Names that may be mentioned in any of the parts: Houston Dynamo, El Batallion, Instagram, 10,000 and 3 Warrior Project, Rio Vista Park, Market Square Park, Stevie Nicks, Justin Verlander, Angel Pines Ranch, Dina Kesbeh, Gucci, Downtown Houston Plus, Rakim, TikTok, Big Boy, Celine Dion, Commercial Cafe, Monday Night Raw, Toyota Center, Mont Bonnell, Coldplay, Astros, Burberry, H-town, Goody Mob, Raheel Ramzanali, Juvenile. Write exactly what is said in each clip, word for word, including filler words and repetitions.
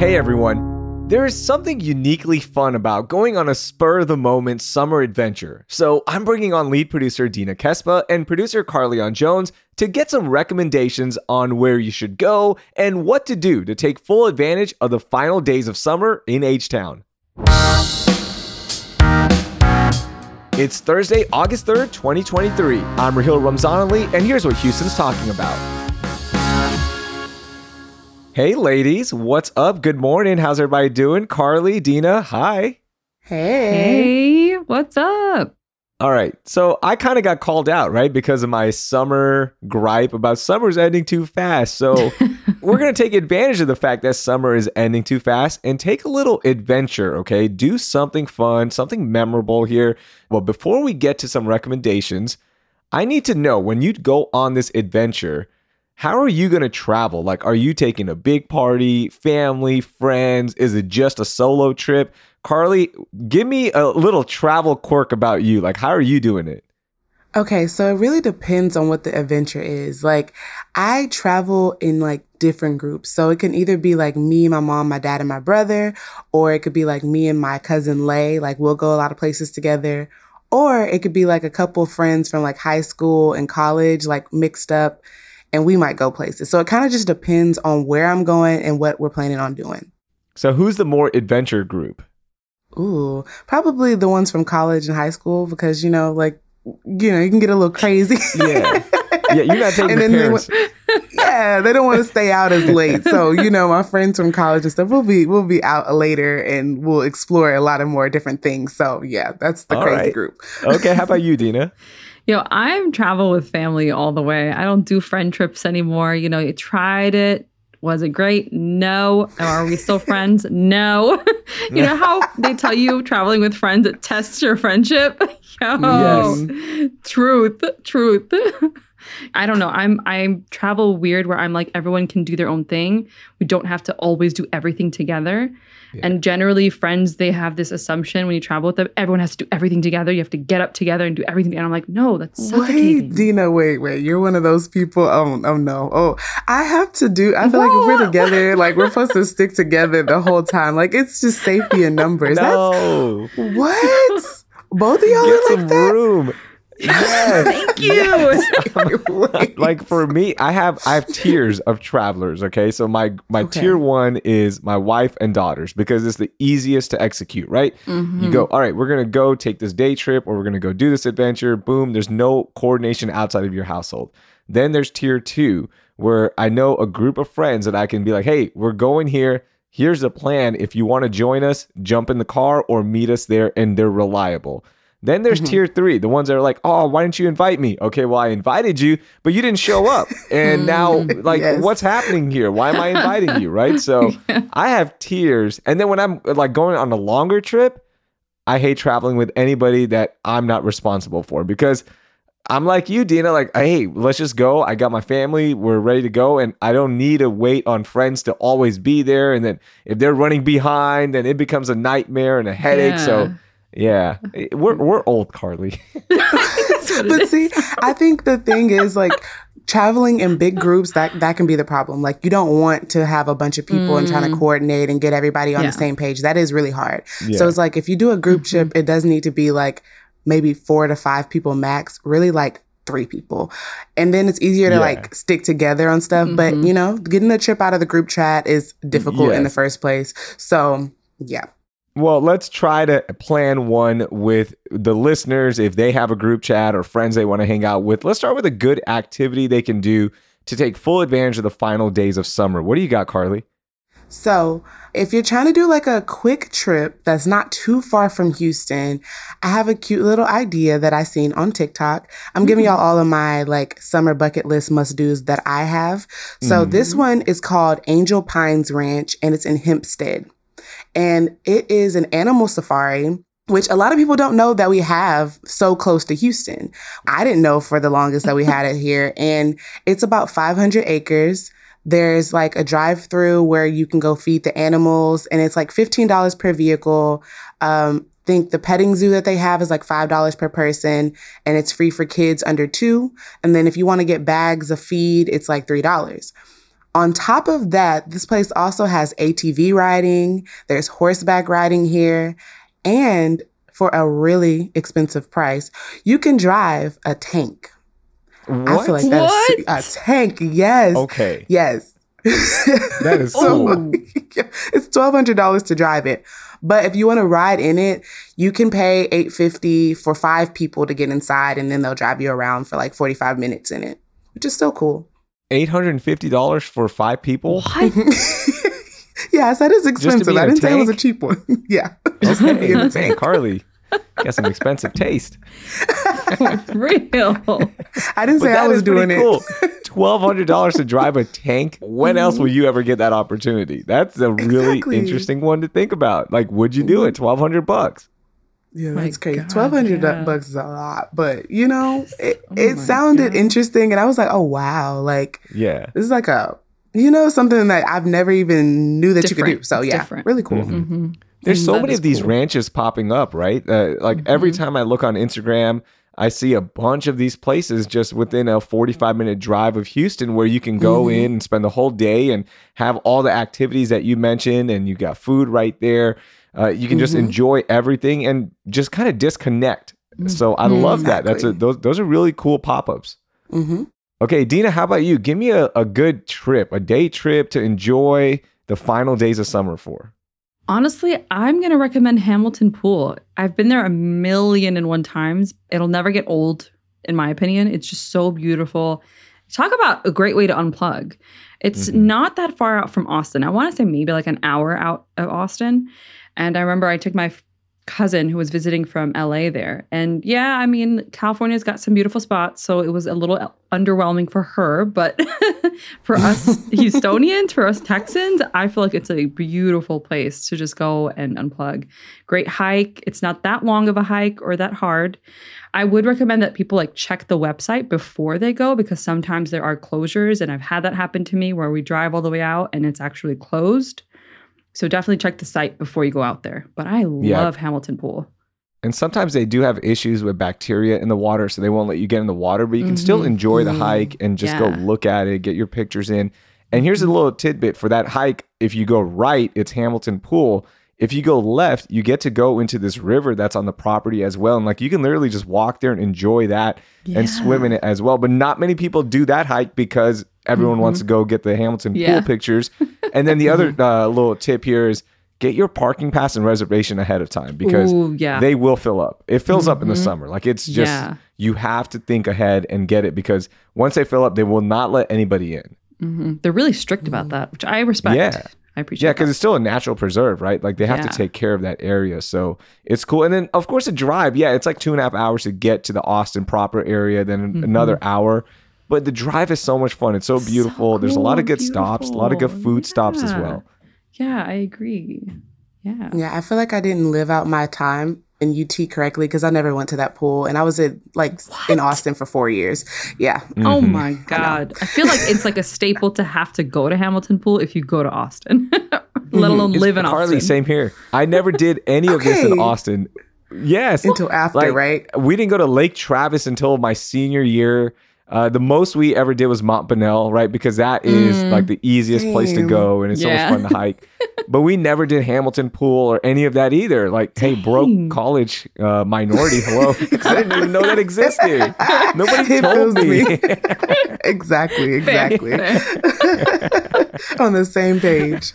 Hey everyone, there is something uniquely fun about going on a spur-of-the-moment summer adventure, so I'm bringing on lead producer Dina Kesbeh and producer Carlignon Jones to get some recommendations on where you should go and what to do to take full advantage of the final days of summer in H-Town. It's Thursday, August third, twenty twenty-three. I'm Raheel Ramzanali, and here's what Houston's talking about. Hey, ladies. What's up? Good morning. How's everybody doing? Carly, Dina, hi. Hey. Hey. What's up? All right. So I kind of got called out, right? Because of my summer gripe about summer's ending too fast. So we're going to take advantage of the fact that summer is ending too fast and take a little adventure, okay? Do something fun, something memorable here. Well, before we get to some recommendations, I need to know, when you go on this adventure, how are you going to travel? Like, are you taking a big party, family, friends? Is it just a solo trip? Carly, give me a little travel quirk about you. Like, how are you doing it? Okay, so it really depends on what the adventure is. Like, I travel in, like, different groups. So it can either be, like, me, my mom, my dad, and my brother, or it could be, like, me and my cousin Lay. Like, we'll go a lot of places together. Or it could be, like, a couple friends from, like, high school and college, like, mixed up. And we might go places. So it kind of just depends on where I'm going and what we're planning on doing. So who's the more adventure group? Ooh, probably the ones from college and high school because, you know, like, you know, you can get a little crazy. Yeah. Yeah, you got to take the parents. They wa- yeah, they don't want to stay out as late. So, you know, my friends from college and stuff, we'll be we'll be out later and we'll explore a lot of more different things. So, yeah, that's the all crazy right. group. Okay, how about you, Dina? You know, I'm travel with family all the way. I don't do friend trips anymore. You know, you tried it. Was it great? No. Are we still friends? No. You know how they tell you traveling with friends, it tests your friendship? Yo, yes. Truth. Truth. I don't know. I'm I travel weird where I'm like, everyone can do their own thing. We don't have to always do everything together. Yeah. And generally friends, they have this assumption when you travel with them, everyone has to do everything together. You have to get up together and do everything. And I'm like, no, that's suffocating. Wait, Dina, wait, wait. You're one of those people. Oh, oh no. Oh, I have to do. I feel Whoa. like if we're together, like we're supposed to stick together the whole time. Like it's just safety in numbers. No. That's, what? Both of y'all get are like that? Room. Yes. Thank you. Yes. Like for me, I have I have tiers of travelers. Okay, so my my okay. tier one is my wife and daughters because it's the easiest to execute. Right? Mm-hmm. You go. All right, we're gonna go take this day trip, or we're gonna go do this adventure. Boom. There's no coordination outside of your household. Then there's tier two where I know a group of friends that I can be like, hey, we're going here. Here's the plan. If you want to join us, jump in the car or meet us there, and they're reliable. Then there's mm-hmm. tier three, the ones that are like, oh, why didn't you invite me? Okay, well, I invited you, but you didn't show up. And now, like, yes. what's happening here? Why am I inviting you, right? So yeah. I have tiers. And then when I'm, like, going on a longer trip, I hate traveling with anybody that I'm not responsible for because I'm like you, Dina, like, hey, let's just go. I got my family. We're ready to go. And I don't need to wait on friends to always be there. And then if they're running behind, then it becomes a nightmare and a headache. Yeah. So... yeah, we're we're old, Carly. But see, I think the thing is, like, traveling in big groups, that, that can be the problem. Like, you don't want to have a bunch of people mm. and trying to coordinate and get everybody on yeah. the same page. That is really hard. Yeah. So it's like, if you do a group mm-hmm. trip, it does need to be, like, maybe four to five people max, really, like, three people. And then it's easier to yeah. like stick together on stuff. Mm-hmm. But, you know, getting the trip out of the group chat is difficult yes. in the first place. So, yeah. Well, let's try to plan one with the listeners. If they have a group chat or friends they want to hang out with, let's start with a good activity they can do to take full advantage of the final days of summer. What do you got, Carly? So if you're trying to do like a quick trip that's not too far from Houston, I have a cute little idea that I seen on TikTok. I'm giving mm-hmm. y'all all of my like summer bucket list must-dos that I have. So mm-hmm. this one is called Angel Pines Ranch and it's in Hempstead. And it is an animal safari, which a lot of people don't know that we have so close to Houston. I didn't know for the longest that we had it here. And it's about five hundred acres. There's like a drive through where you can go feed the animals. And it's like fifteen dollars per vehicle. Um, I think the petting zoo that they have is like five dollars per person. And it's free for kids under two. And then if you want to get bags of feed, it's like three dollars. On top of that, this place also has A T V riding. There's horseback riding here. And for a really expensive price, you can drive a tank. What? I feel like that's what? A tank. Yes. Okay. Yes. That is so cool. It's twelve hundred dollars to drive it. But if you want to ride in it, you can pay eight hundred fifty dollars for five people to get inside, and then they'll drive you around for like forty-five minutes in it, which is so cool. eight hundred fifty dollars for five people? What? Yes, that is expensive. I didn't say it was a cheap one. Yeah. Just okay. To be in a tank. Carly, got some expensive taste. Real. I didn't say I was doing it. Cool. twelve hundred dollars to drive a tank. When else will you ever get that opportunity? That's a really exactly. interesting one to think about. Like, would you do it? twelve hundred bucks. Yeah, that's my crazy. God, twelve hundred yeah. bucks is a lot, but you know, it, oh it sounded God. interesting. And I was like, oh, wow. Like, yeah, this is like a, you know, something that I've never even knew that different. you could do. So yeah, different. really cool. Mm-hmm. Mm-hmm. There's so that many of these cool. ranches popping up, right? Uh, like mm-hmm. every time I look on Instagram, I see a bunch of these places just within a forty-five minute drive of Houston where you can go mm-hmm. in and spend the whole day and have all the activities that you mentioned, and you got food right there. Uh, you can just mm-hmm. enjoy everything and just kind of disconnect. Mm-hmm. So I mm-hmm. love that. Exactly. That's a, those those are really cool pop-ups. Mm-hmm. Okay, Dina, how about you? Give me a, a good trip, a day trip to enjoy the final days of summer for. Honestly, I'm going to recommend Hamilton Pool. I've been there a million and one times. It'll never get old, in my opinion. It's just so beautiful. Talk about a great way to unplug. It's mm-hmm. not that far out from Austin. I want to say maybe like an hour out of Austin. And I remember I took my f- cousin who was visiting from L A there. And yeah, I mean, California's got some beautiful spots. So it was a little el- underwhelming for her. But for us Houstonians, for us Texans, I feel like it's a beautiful place to just go and unplug. Great hike. It's not that long of a hike or that hard. I would recommend that people like check the website before they go, because sometimes there are closures. And I've had that happen to me where we drive all the way out and it's actually closed. So definitely check the site before you go out there. But I love yeah. Hamilton Pool. And sometimes they do have issues with bacteria in the water, so they won't let you get in the water, but you can mm-hmm. still enjoy the mm-hmm. hike and just yeah. go look at it, get your pictures in. And here's a little tidbit for that hike. If you go right, it's Hamilton Pool. If you go left, you get to go into this river that's on the property as well. And like, you can literally just walk there and enjoy that yeah. and swim in it as well. But not many people do that hike because everyone mm-hmm. wants to go get the Hamilton yeah. Pool pictures. And then the other uh, little tip here is get your parking pass and reservation ahead of time, because Ooh, yeah. they will fill up. It fills mm-hmm. up in the summer. Like, it's just, yeah. you have to think ahead and get it, because once they fill up, they will not let anybody in. Mm-hmm. They're really strict about that, which I respect. Yeah. I appreciate Yeah, because it's still a natural preserve, right? Like, they have yeah. to take care of that area. So it's cool. And then, of course, a drive. Yeah, it's like two and a half hours to get to the Austin proper area, then mm-hmm. another hour. But the drive is so much fun. It's so beautiful. So There's a lot of good beautiful. stops, a lot of good food yeah. stops as well. Yeah, I agree. Yeah. Yeah, I feel like I didn't live out my time in U T correctly, because I never went to that pool. And I was at, like what? in Austin for four years. Yeah. Mm-hmm. Oh my God. I, I feel like it's like a staple to have to go to Hamilton Pool if you go to Austin, let mm-hmm. alone it's live in Austin. Carly, same here. I never did any okay. of this in Austin. Yes. Until after, like, right? We didn't go to Lake Travis until my senior year. Uh, the most we ever did was Mont Bonnell, right? Because that is mm, like the easiest same. place to go, and it's yeah. so much fun to hike. But we never did Hamilton Pool or any of that either. Like, Dang. hey, broke college uh, minority, hello. I didn't even know that existed. Nobody it told me. me. Exactly, exactly. On the same page.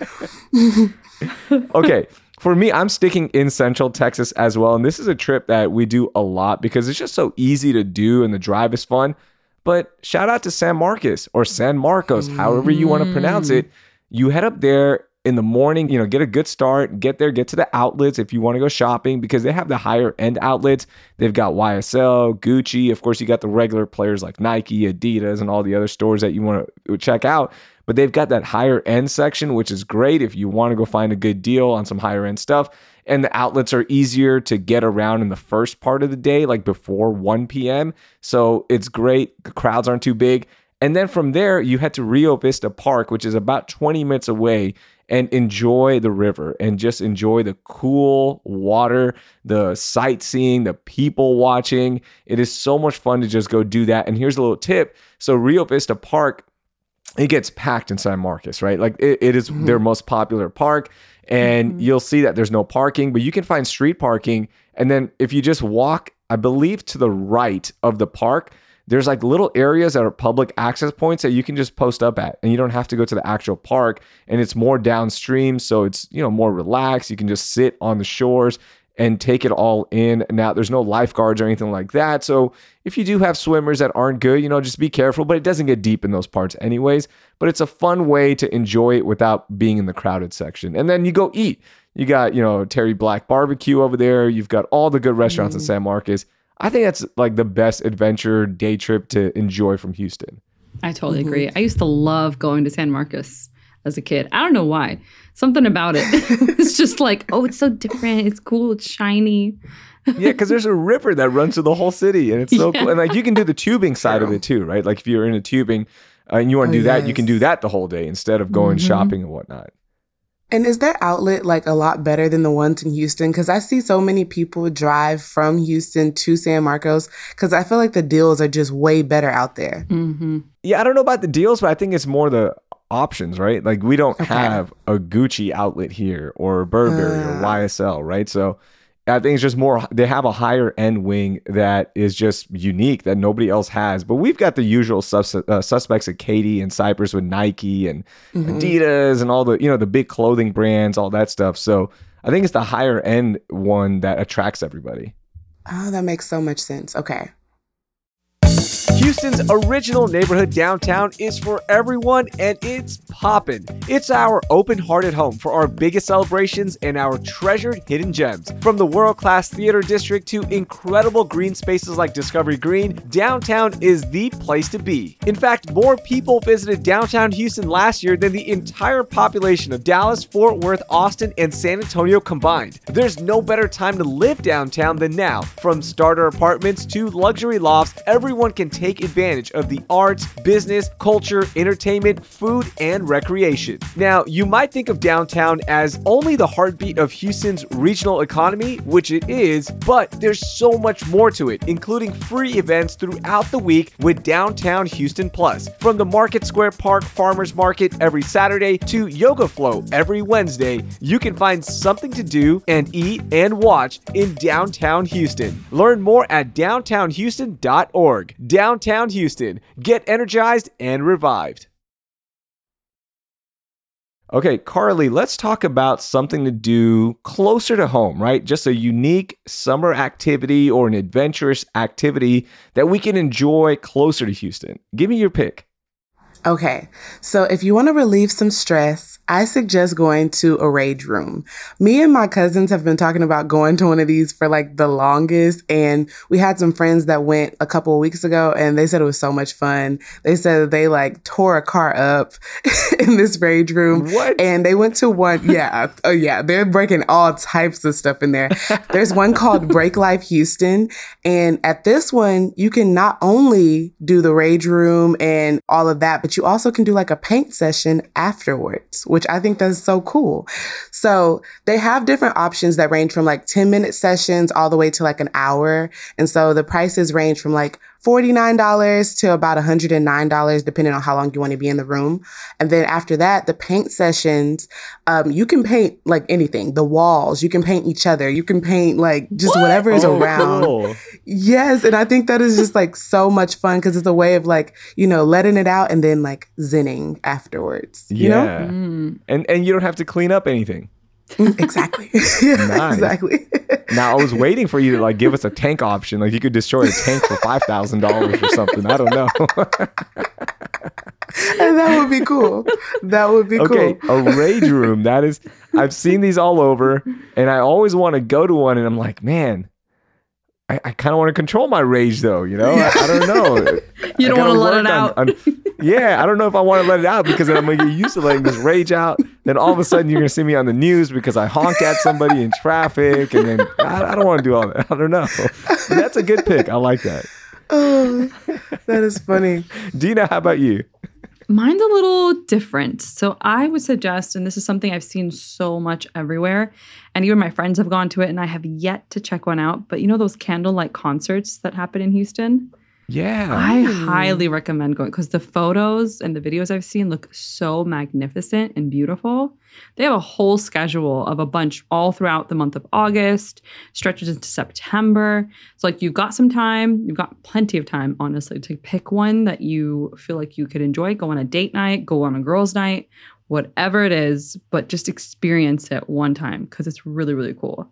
Okay. For me, I'm sticking in Central Texas as well. And this is a trip that we do a lot because it's just so easy to do and the drive is fun. But shout out to San Marcos or San Marcos, however you want to pronounce it. You head up there in the morning, you know, get a good start, get there, get to the outlets if you want to go shopping, because they have the higher end outlets. They've got Y S L, Gucci. Of course, you got the regular players like Nike, Adidas, and all the other stores that you want to check out. But they've got that higher end section, which is great if you want to go find a good deal on some higher end stuff. And the outlets are easier to get around in the first part of the day, like before one p.m. So it's great. The crowds aren't too big. And then from there, you head to Rio Vista Park, which is about twenty minutes away, and enjoy the river and just enjoy the cool water, the sightseeing, the people watching. It is so much fun to just go do that. And here's a little tip. So Rio Vista Park it gets packed inside Marcus, right? Like it, it is mm-hmm. their most popular park, and mm-hmm. you'll see that there's no parking, but you can find street parking. And then if you just walk, I believe to the right of the park, there's like little areas that are public access points that you can just post up at, and you don't have to go to the actual park, and it's more downstream. So it's, you know, more relaxed. You can just sit on the shores and take it all in and out. There's no lifeguards or anything like that. So if you do have swimmers that aren't good, you know, just be careful, but it doesn't get deep in those parts anyways. But it's a fun way to enjoy it without being in the crowded section. And then you go eat. You got, you know, Terry Black Barbecue over there. You've got all the good restaurants mm. in San Marcos. I think that's like the best adventure day trip to enjoy from Houston. I totally mm-hmm. agree. I used to love going to San Marcos as a kid. I don't know why. Something about it. It's just like, oh, it's so different. It's cool. It's shiny. Yeah, because there's a river that runs through the whole city, and it's so yeah. cool. And like you can do the tubing side yeah. of it too, right? Like if you're into tubing uh, and you want to oh, do yes. that, you can do that the whole day instead of going mm-hmm. shopping and whatnot. And is their outlet like a lot better than the ones in Houston? Because I see so many people drive from Houston to San Marcos because I feel like the deals are just way better out there. Mm-hmm. Yeah, I don't know about the deals, but I think it's more the options, right? Like we don't okay. have a Gucci outlet here or Burberry uh. or Y S L, right? So I think it's just more, they have a higher end wing that is just unique that nobody else has. But we've got the usual sus- uh, suspects of Katie and Cypress with Nike and mm-hmm. Adidas and all the, you know, the big clothing brands, all that stuff. So I think it's the higher end one that attracts everybody. Oh, that makes so much sense. Okay. Houston's original neighborhood downtown is for everyone, and it's poppin'. It's our open-hearted home for our biggest celebrations and our treasured hidden gems. From the world-class theater district to incredible green spaces like Discovery Green, downtown is the place to be. In fact, more people visited downtown Houston last year than the entire population of Dallas, Fort Worth, Austin, and San Antonio combined. There's no better time to live downtown than now. From starter apartments to luxury lofts, everyone can take advantage of the arts, business, culture, entertainment, food, and recreation. Now, you might think of downtown as only the heartbeat of Houston's regional economy, which it is, but there's so much more to it, including free events throughout the week with Downtown Houston Plus. From the Market Square Park Farmers Market every Saturday to Yoga Flow every Wednesday, you can find something to do and eat and watch in downtown Houston. Learn more at downtown houston dot org. Downtown Houston. Get energized and revived. Okay, Carly, let's talk about something to do closer to home, right? Just a unique summer activity or an adventurous activity that we can enjoy closer to Houston. Give me your pick. Okay, so if you want to relieve some stress, I suggest going to a rage room. Me and my cousins have been talking about going to one of these for like the longest, and we had some friends that went a couple of weeks ago, and they said it was so much fun. They said they like tore a car up in this rage room. What? And they went to one, yeah, oh yeah, they're breaking all types of stuff in there. There's one called Break Life Houston, and at this one, you can not only do the rage room and all of that, but you also can do like a paint session afterwards, which I think that's so cool. So they have different options that range from like ten minute sessions all the way to like an hour. And so the prices range from like forty-nine dollars to about one hundred nine dollars, depending on how long you want to be in the room. And then after that, the paint sessions, um, you can paint like anything, the walls, you can paint each other, you can paint like just what? whatever is oh, around. Cool. Yes. And I think that is just like so much fun because it's a way of like, you know, letting it out and then like zenning afterwards. You yeah. know? Mm. And, and you don't have to clean up anything. Exactly. Yeah, exactly. Now I was waiting for you to like give us a tank option. Like you could destroy a tank for five thousand dollars or something. I don't know. And that would be cool. That would be okay, cool. Okay, a rage room. That is, I've seen these all over, and I always want to go to one. And I'm like, man, I, I kind of want to control my rage, though. You know, I, I don't know. You don't want to let it out. On, on, yeah, I don't know if I want to let it out because then I'm going to get used to letting this rage out. Then all of a sudden you're going to see me on the news because I honked at somebody in traffic. And then I, I don't want to do all that. I don't know. But that's a good pick. I like that. Oh, that is funny. Dina, how about you? Mine's a little different. So I would suggest, and this is something I've seen so much everywhere, and even my friends have gone to it, and I have yet to check one out. But you know those candlelight concerts that happen in Houston? Yeah. I mm. highly recommend going because the photos and the videos I've seen look so magnificent and beautiful. They have a whole schedule of a bunch all throughout the month of August, stretches into September. So like you've got some time, you've got plenty of time, honestly, to pick one that you feel like you could enjoy. Go on a date night, go on a girls' night, whatever it is, but just experience it one time because it's really, really cool.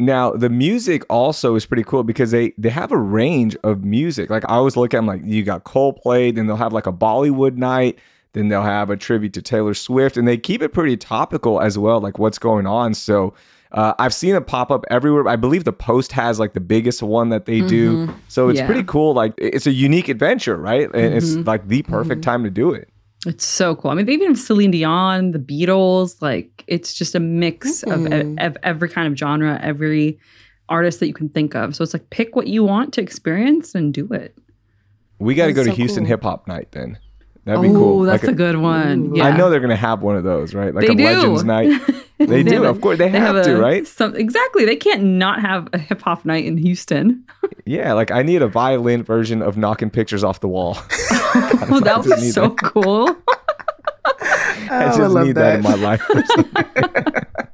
Now, the music also is pretty cool because they, they have a range of music. Like I always look at them like you got Coldplay, then they'll have like a Bollywood night, then they'll have a tribute to Taylor Swift, and they keep it pretty topical as well, like what's going on. So uh, I've seen it pop up everywhere. I believe the Post has like the biggest one that they mm-hmm. do. So it's yeah. pretty cool. Like it's a unique adventure, right? And mm-hmm. it's like the perfect mm-hmm. time to do it. It's so cool. I mean, they even have Celine Dion, the Beatles. Like, it's just a mix mm-hmm. of, of every kind of genre, every artist that you can think of. So it's like, pick what you want to experience and do it. We got to go so to Houston cool. Hip Hop Night then. That'd be oh, cool. Oh, that's like a, a good one. Yeah. I know they're going to have one of those, right? Like they a do. Legends Night. They, they do. A, of course, they, they have, have a, to, right? Some, exactly. They can't not have a hip hop night in Houston. Yeah, like I need a violin version of Knocking Pictures Off the Wall. Oh, that was so that. cool. I just oh, I love need that. that in my life.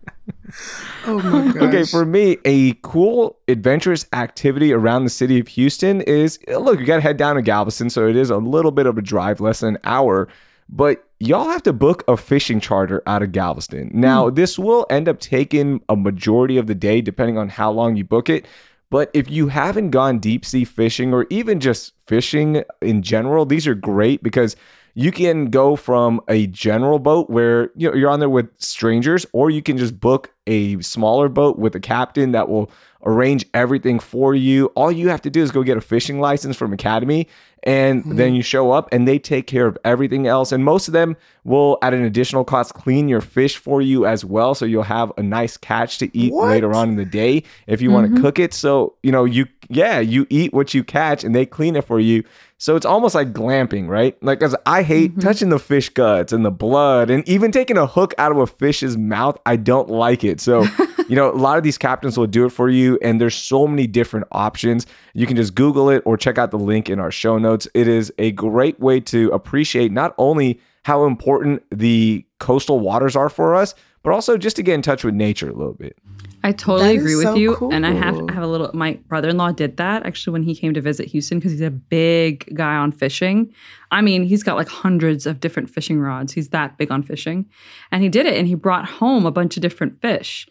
Oh my gosh. Okay, for me, a cool adventurous activity around the city of Houston is, look, you got to head down to Galveston, so it is a little bit of a drive, less than an hour, but y'all have to book a fishing charter out of Galveston. Now, mm. this will end up taking a majority of the day, depending on how long you book it. But if you haven't gone deep sea fishing or even just fishing in general, these are great because you can go from a general boat where you know, you're on there with strangers, or you can just book a smaller boat with a captain that will arrange everything for you. All you have to do is go get a fishing license from Academy, and mm-hmm. then you show up and they take care of everything else. And most of them will, at an additional cost, clean your fish for you as well. So you'll have a nice catch to eat what? later on in the day if you mm-hmm. want to cook it. So, you know, you, yeah, you eat what you catch and they clean it for you. So it's almost like glamping, right? Like, cause I hate mm-hmm. touching the fish guts and the blood, and even taking a hook out of a fish's mouth. I don't like it. So, you know, a lot of these captains will do it for you, and there's so many different options. You can just Google it or check out the link in our show notes. It is a great way to appreciate not only how important the coastal waters are for us, but also just to get in touch with nature a little bit. I totally agree with so you. Cool. And I have, I have a little, my brother-in-law did that actually when he came to visit Houston, because he's a big guy on fishing. I mean, he's got like hundreds of different fishing rods. He's that big on fishing. And he did it, and he brought home a bunch of different fish.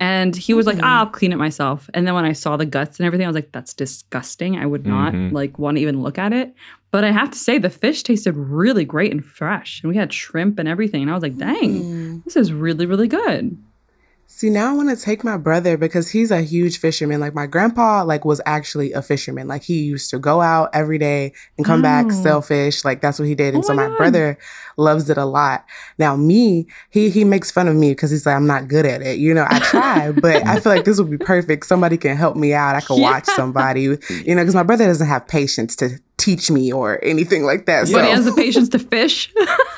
And he was mm-hmm. like, ah, I'll clean it myself. And then when I saw the guts and everything, I was like, that's disgusting. I would not mm-hmm. like want to even look at it. But I have to say, the fish tasted really great and fresh. And we had shrimp and everything. And I was like, dang, mm. this is really, really good. See, now I want to take my brother, because he's a huge fisherman. Like my grandpa, like was actually a fisherman. Like he used to go out every day and come oh. back, sell fish. Like that's what he did. And oh so my, my brother loves it a lot. Now me, he, he makes fun of me because he's like, I'm not good at it. You know, I try, but I feel like this would be perfect. Somebody can help me out. I can yeah. watch somebody, you know, because my brother doesn't have patience to teach me or anything like that. But so. He has the patience to fish.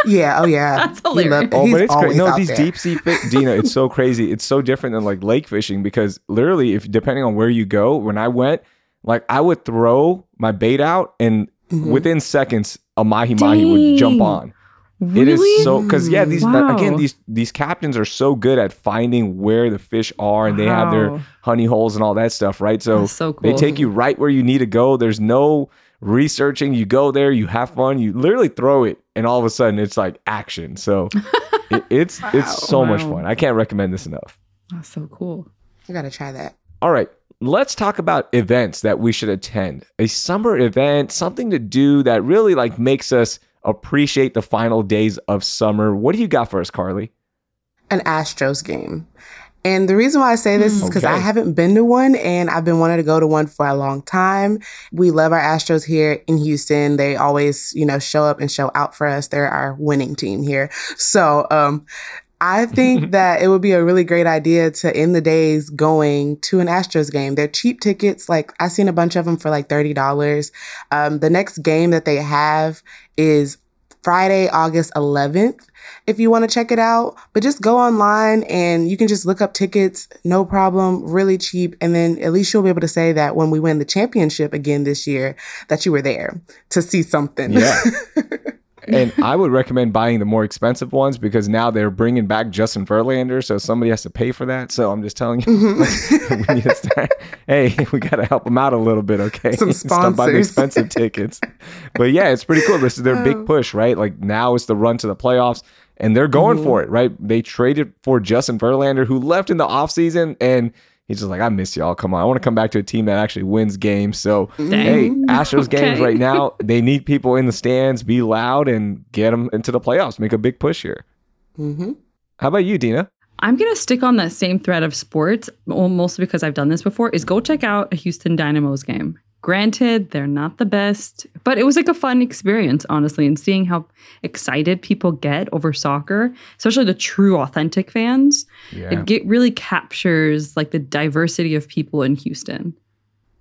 Yeah. Oh, yeah. That's hilarious. Loved, oh, but it's great. No, these there. deep sea fish, Dina, it's so crazy. It's so different than like lake fishing, because literally, if depending on where you go, when I went, like I would throw my bait out, and mm-hmm. within seconds, a mahi mahi would jump on. Really? It is so, because yeah, these wow. again, these these captains are so good at finding where the fish are, and wow. they have their honey holes and all that stuff, right? So, so cool. They take you right where you need to go. There's no researching. You go there, you have fun, you literally throw it, and all of a sudden it's like action. So it, it's wow. it's so wow. much fun. I can't recommend this enough. That's so cool. I gotta try that. All right, let's talk about events that we should attend. A summer event, something to do that really like makes us appreciate the final days of summer. What do you got for us, Carly? An Astros game. And the reason why I say this is because okay. I haven't been to one, and I've been wanting to go to one for a long time. We love our Astros here in Houston. They always, you know, show up and show out for us. They're our winning team here. So, um, I think that it would be a really great idea to end the days going to an Astros game. They're cheap tickets. Like I've seen a bunch of them for like thirty dollars. Um, the next game that they have is Friday, August eleventh, if you want to check it out. But just go online and you can just look up tickets, no problem, really cheap. And then at least you'll be able to say that when we win the championship again this year, that you were there to see something. Yeah. And I would recommend buying the more expensive ones because now they're bringing back Justin Verlander, so somebody has to pay for that. So I'm just telling you, mm-hmm. we need to start, hey, we got to help them out a little bit, okay? Some sponsors. Stop buying expensive tickets. But yeah, it's pretty cool. This is their big push, right? Like now it's the run to the playoffs, and they're going mm-hmm. for it, right? They traded for Justin Verlander, who left in the offseason, and he's just like, I miss y'all. Come on. I want to come back to a team that actually wins games. So, Dang. hey, Astros okay. games right now, they need people in the stands, be loud, and get them into the playoffs. Make a big push here. Mm-hmm. How about you, Dina? I'm going to stick on that same thread of sports, mostly because I've done this before, is go check out a Houston Dynamo's game. Granted, they're not the best, but it was like a fun experience, honestly, and seeing how excited people get over soccer, especially the true, authentic fans, yeah. it get, really captures like the diversity of people in Houston.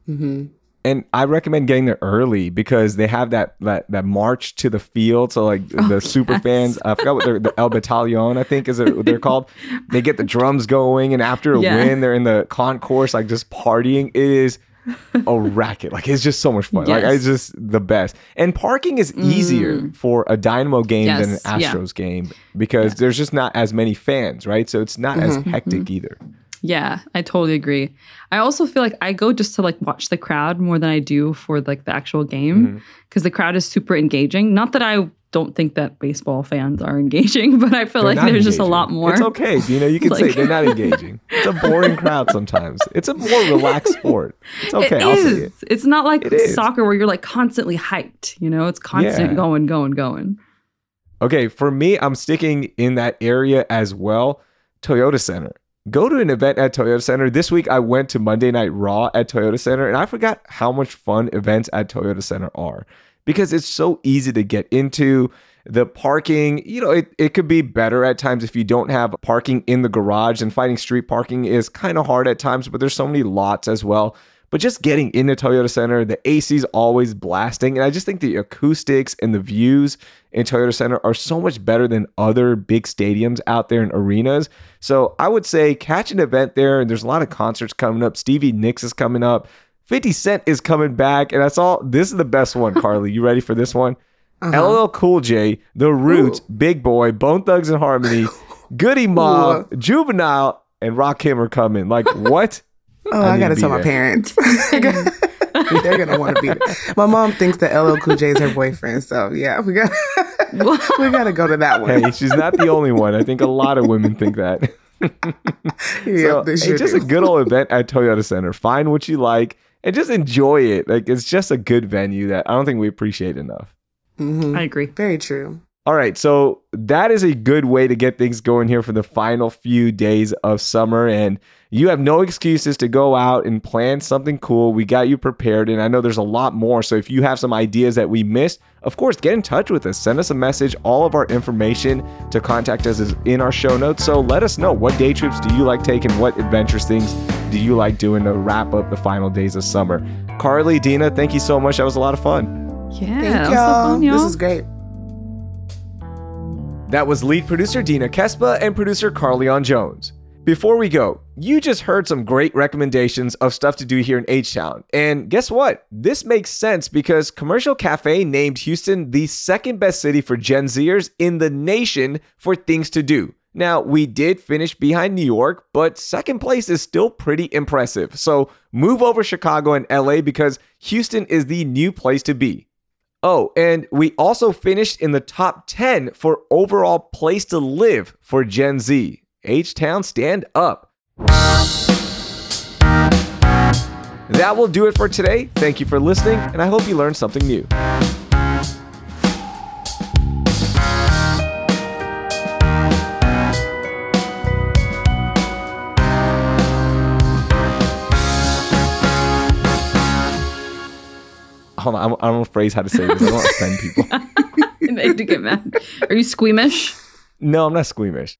Mm-hmm. And I recommend getting there early because they have that that, that march to the field. So like the oh, super yes. fans, I forgot what they're, the El Batallion, I think is what they're called. They get the drums going, and after a yeah. win, they're in the concourse, like just partying. It is a racket. Like it's just so much fun. Yes. Like it's just the best. And parking is easier mm. for a Dynamo game yes. than an Astros yeah. game because yeah. there's just not as many fans, right? So it's not mm-hmm. as hectic mm-hmm. either. Yeah, I totally agree. I also feel like I go just to like watch the crowd more than I do for like the actual game because mm-hmm. the crowd is super engaging. Not that I don't think that baseball fans are engaging, but I feel they're like there's engaging. Just a lot more. It's okay, Dina. You can like, say they're not engaging. It's a boring crowd sometimes. It's a more relaxed sport. It's okay. It I'll is. It. It's not like it soccer is. Where you're like constantly hyped. You know, it's constant yeah. going, going, going. Okay, for me, I'm sticking in that area as well. Toyota Center. Go to an event at Toyota Center. This week, I went to Monday Night Raw at Toyota Center, and I forgot how much fun events at Toyota Center are. Because it's so easy to get into. The parking, you know, it, it could be better at times if you don't have parking in the garage, and finding street parking is kind of hard at times, but there's so many lots as well. But just getting into Toyota Center, the A C's always blasting. And I just think the acoustics and the views in Toyota Center are so much better than other big stadiums out there and arenas. So I would say catch an event there. And there's a lot of concerts coming up. Stevie Nicks is coming up. fifty Cent is coming back, and I saw this is the best one, Carly. You ready for this one? Uh-huh. L L Cool J, The Roots, Ooh. Big Boy, Bone Thugs-N-Harmony, Goody Mob, Ooh. Juvenile, and Rakim are coming. Like, what? Oh, I, I gotta tell there. My parents. They're gonna want to be there. My mom thinks that L L Cool J is her boyfriend, so yeah, we gotta, we gotta go to that one. Hey, she's not the only one. I think a lot of women think that. So, yep, hey, just a good old event at Toyota Center. Find what you like. And just enjoy it. Like, it's just a good venue that I don't think we appreciate enough. Mm-hmm. I agree. Very true. All right. So that is a good way to get things going here for the final few days of summer. And you have no excuses to go out and plan something cool. We got you prepared. And I know there's a lot more. So if you have some ideas that we missed, of course, get in touch with us. Send us a message. All of our information to contact us is in our show notes. So let us know, what day trips do you like taking? What adventurous things do you like doing to wrap up the final days of summer? Carly, Dina, thank you so much. That was a lot of fun. Yeah, thank y'all. So fun, y'all. This is great. That was lead producer Dina Kesbeh and producer Carlignon Jones. Before we go, you just heard some great recommendations of stuff to do here in H-Town. And guess what? This makes sense because Commercial Cafe named Houston the second best city for Gen Zers in the nation for things to do. Now, we did finish behind New York, but second place is still pretty impressive. So move over Chicago and L A because Houston is the new place to be. Oh, and we also finished in the top ten for overall place to live for Gen Z. H-Town, stand up. That will do it for today. Thank you for listening, and I hope you learned something new. Hold on, I don't, I don't phrase how to say this. I don't want to offend people. I need to get mad. Are you squeamish? No, I'm not squeamish.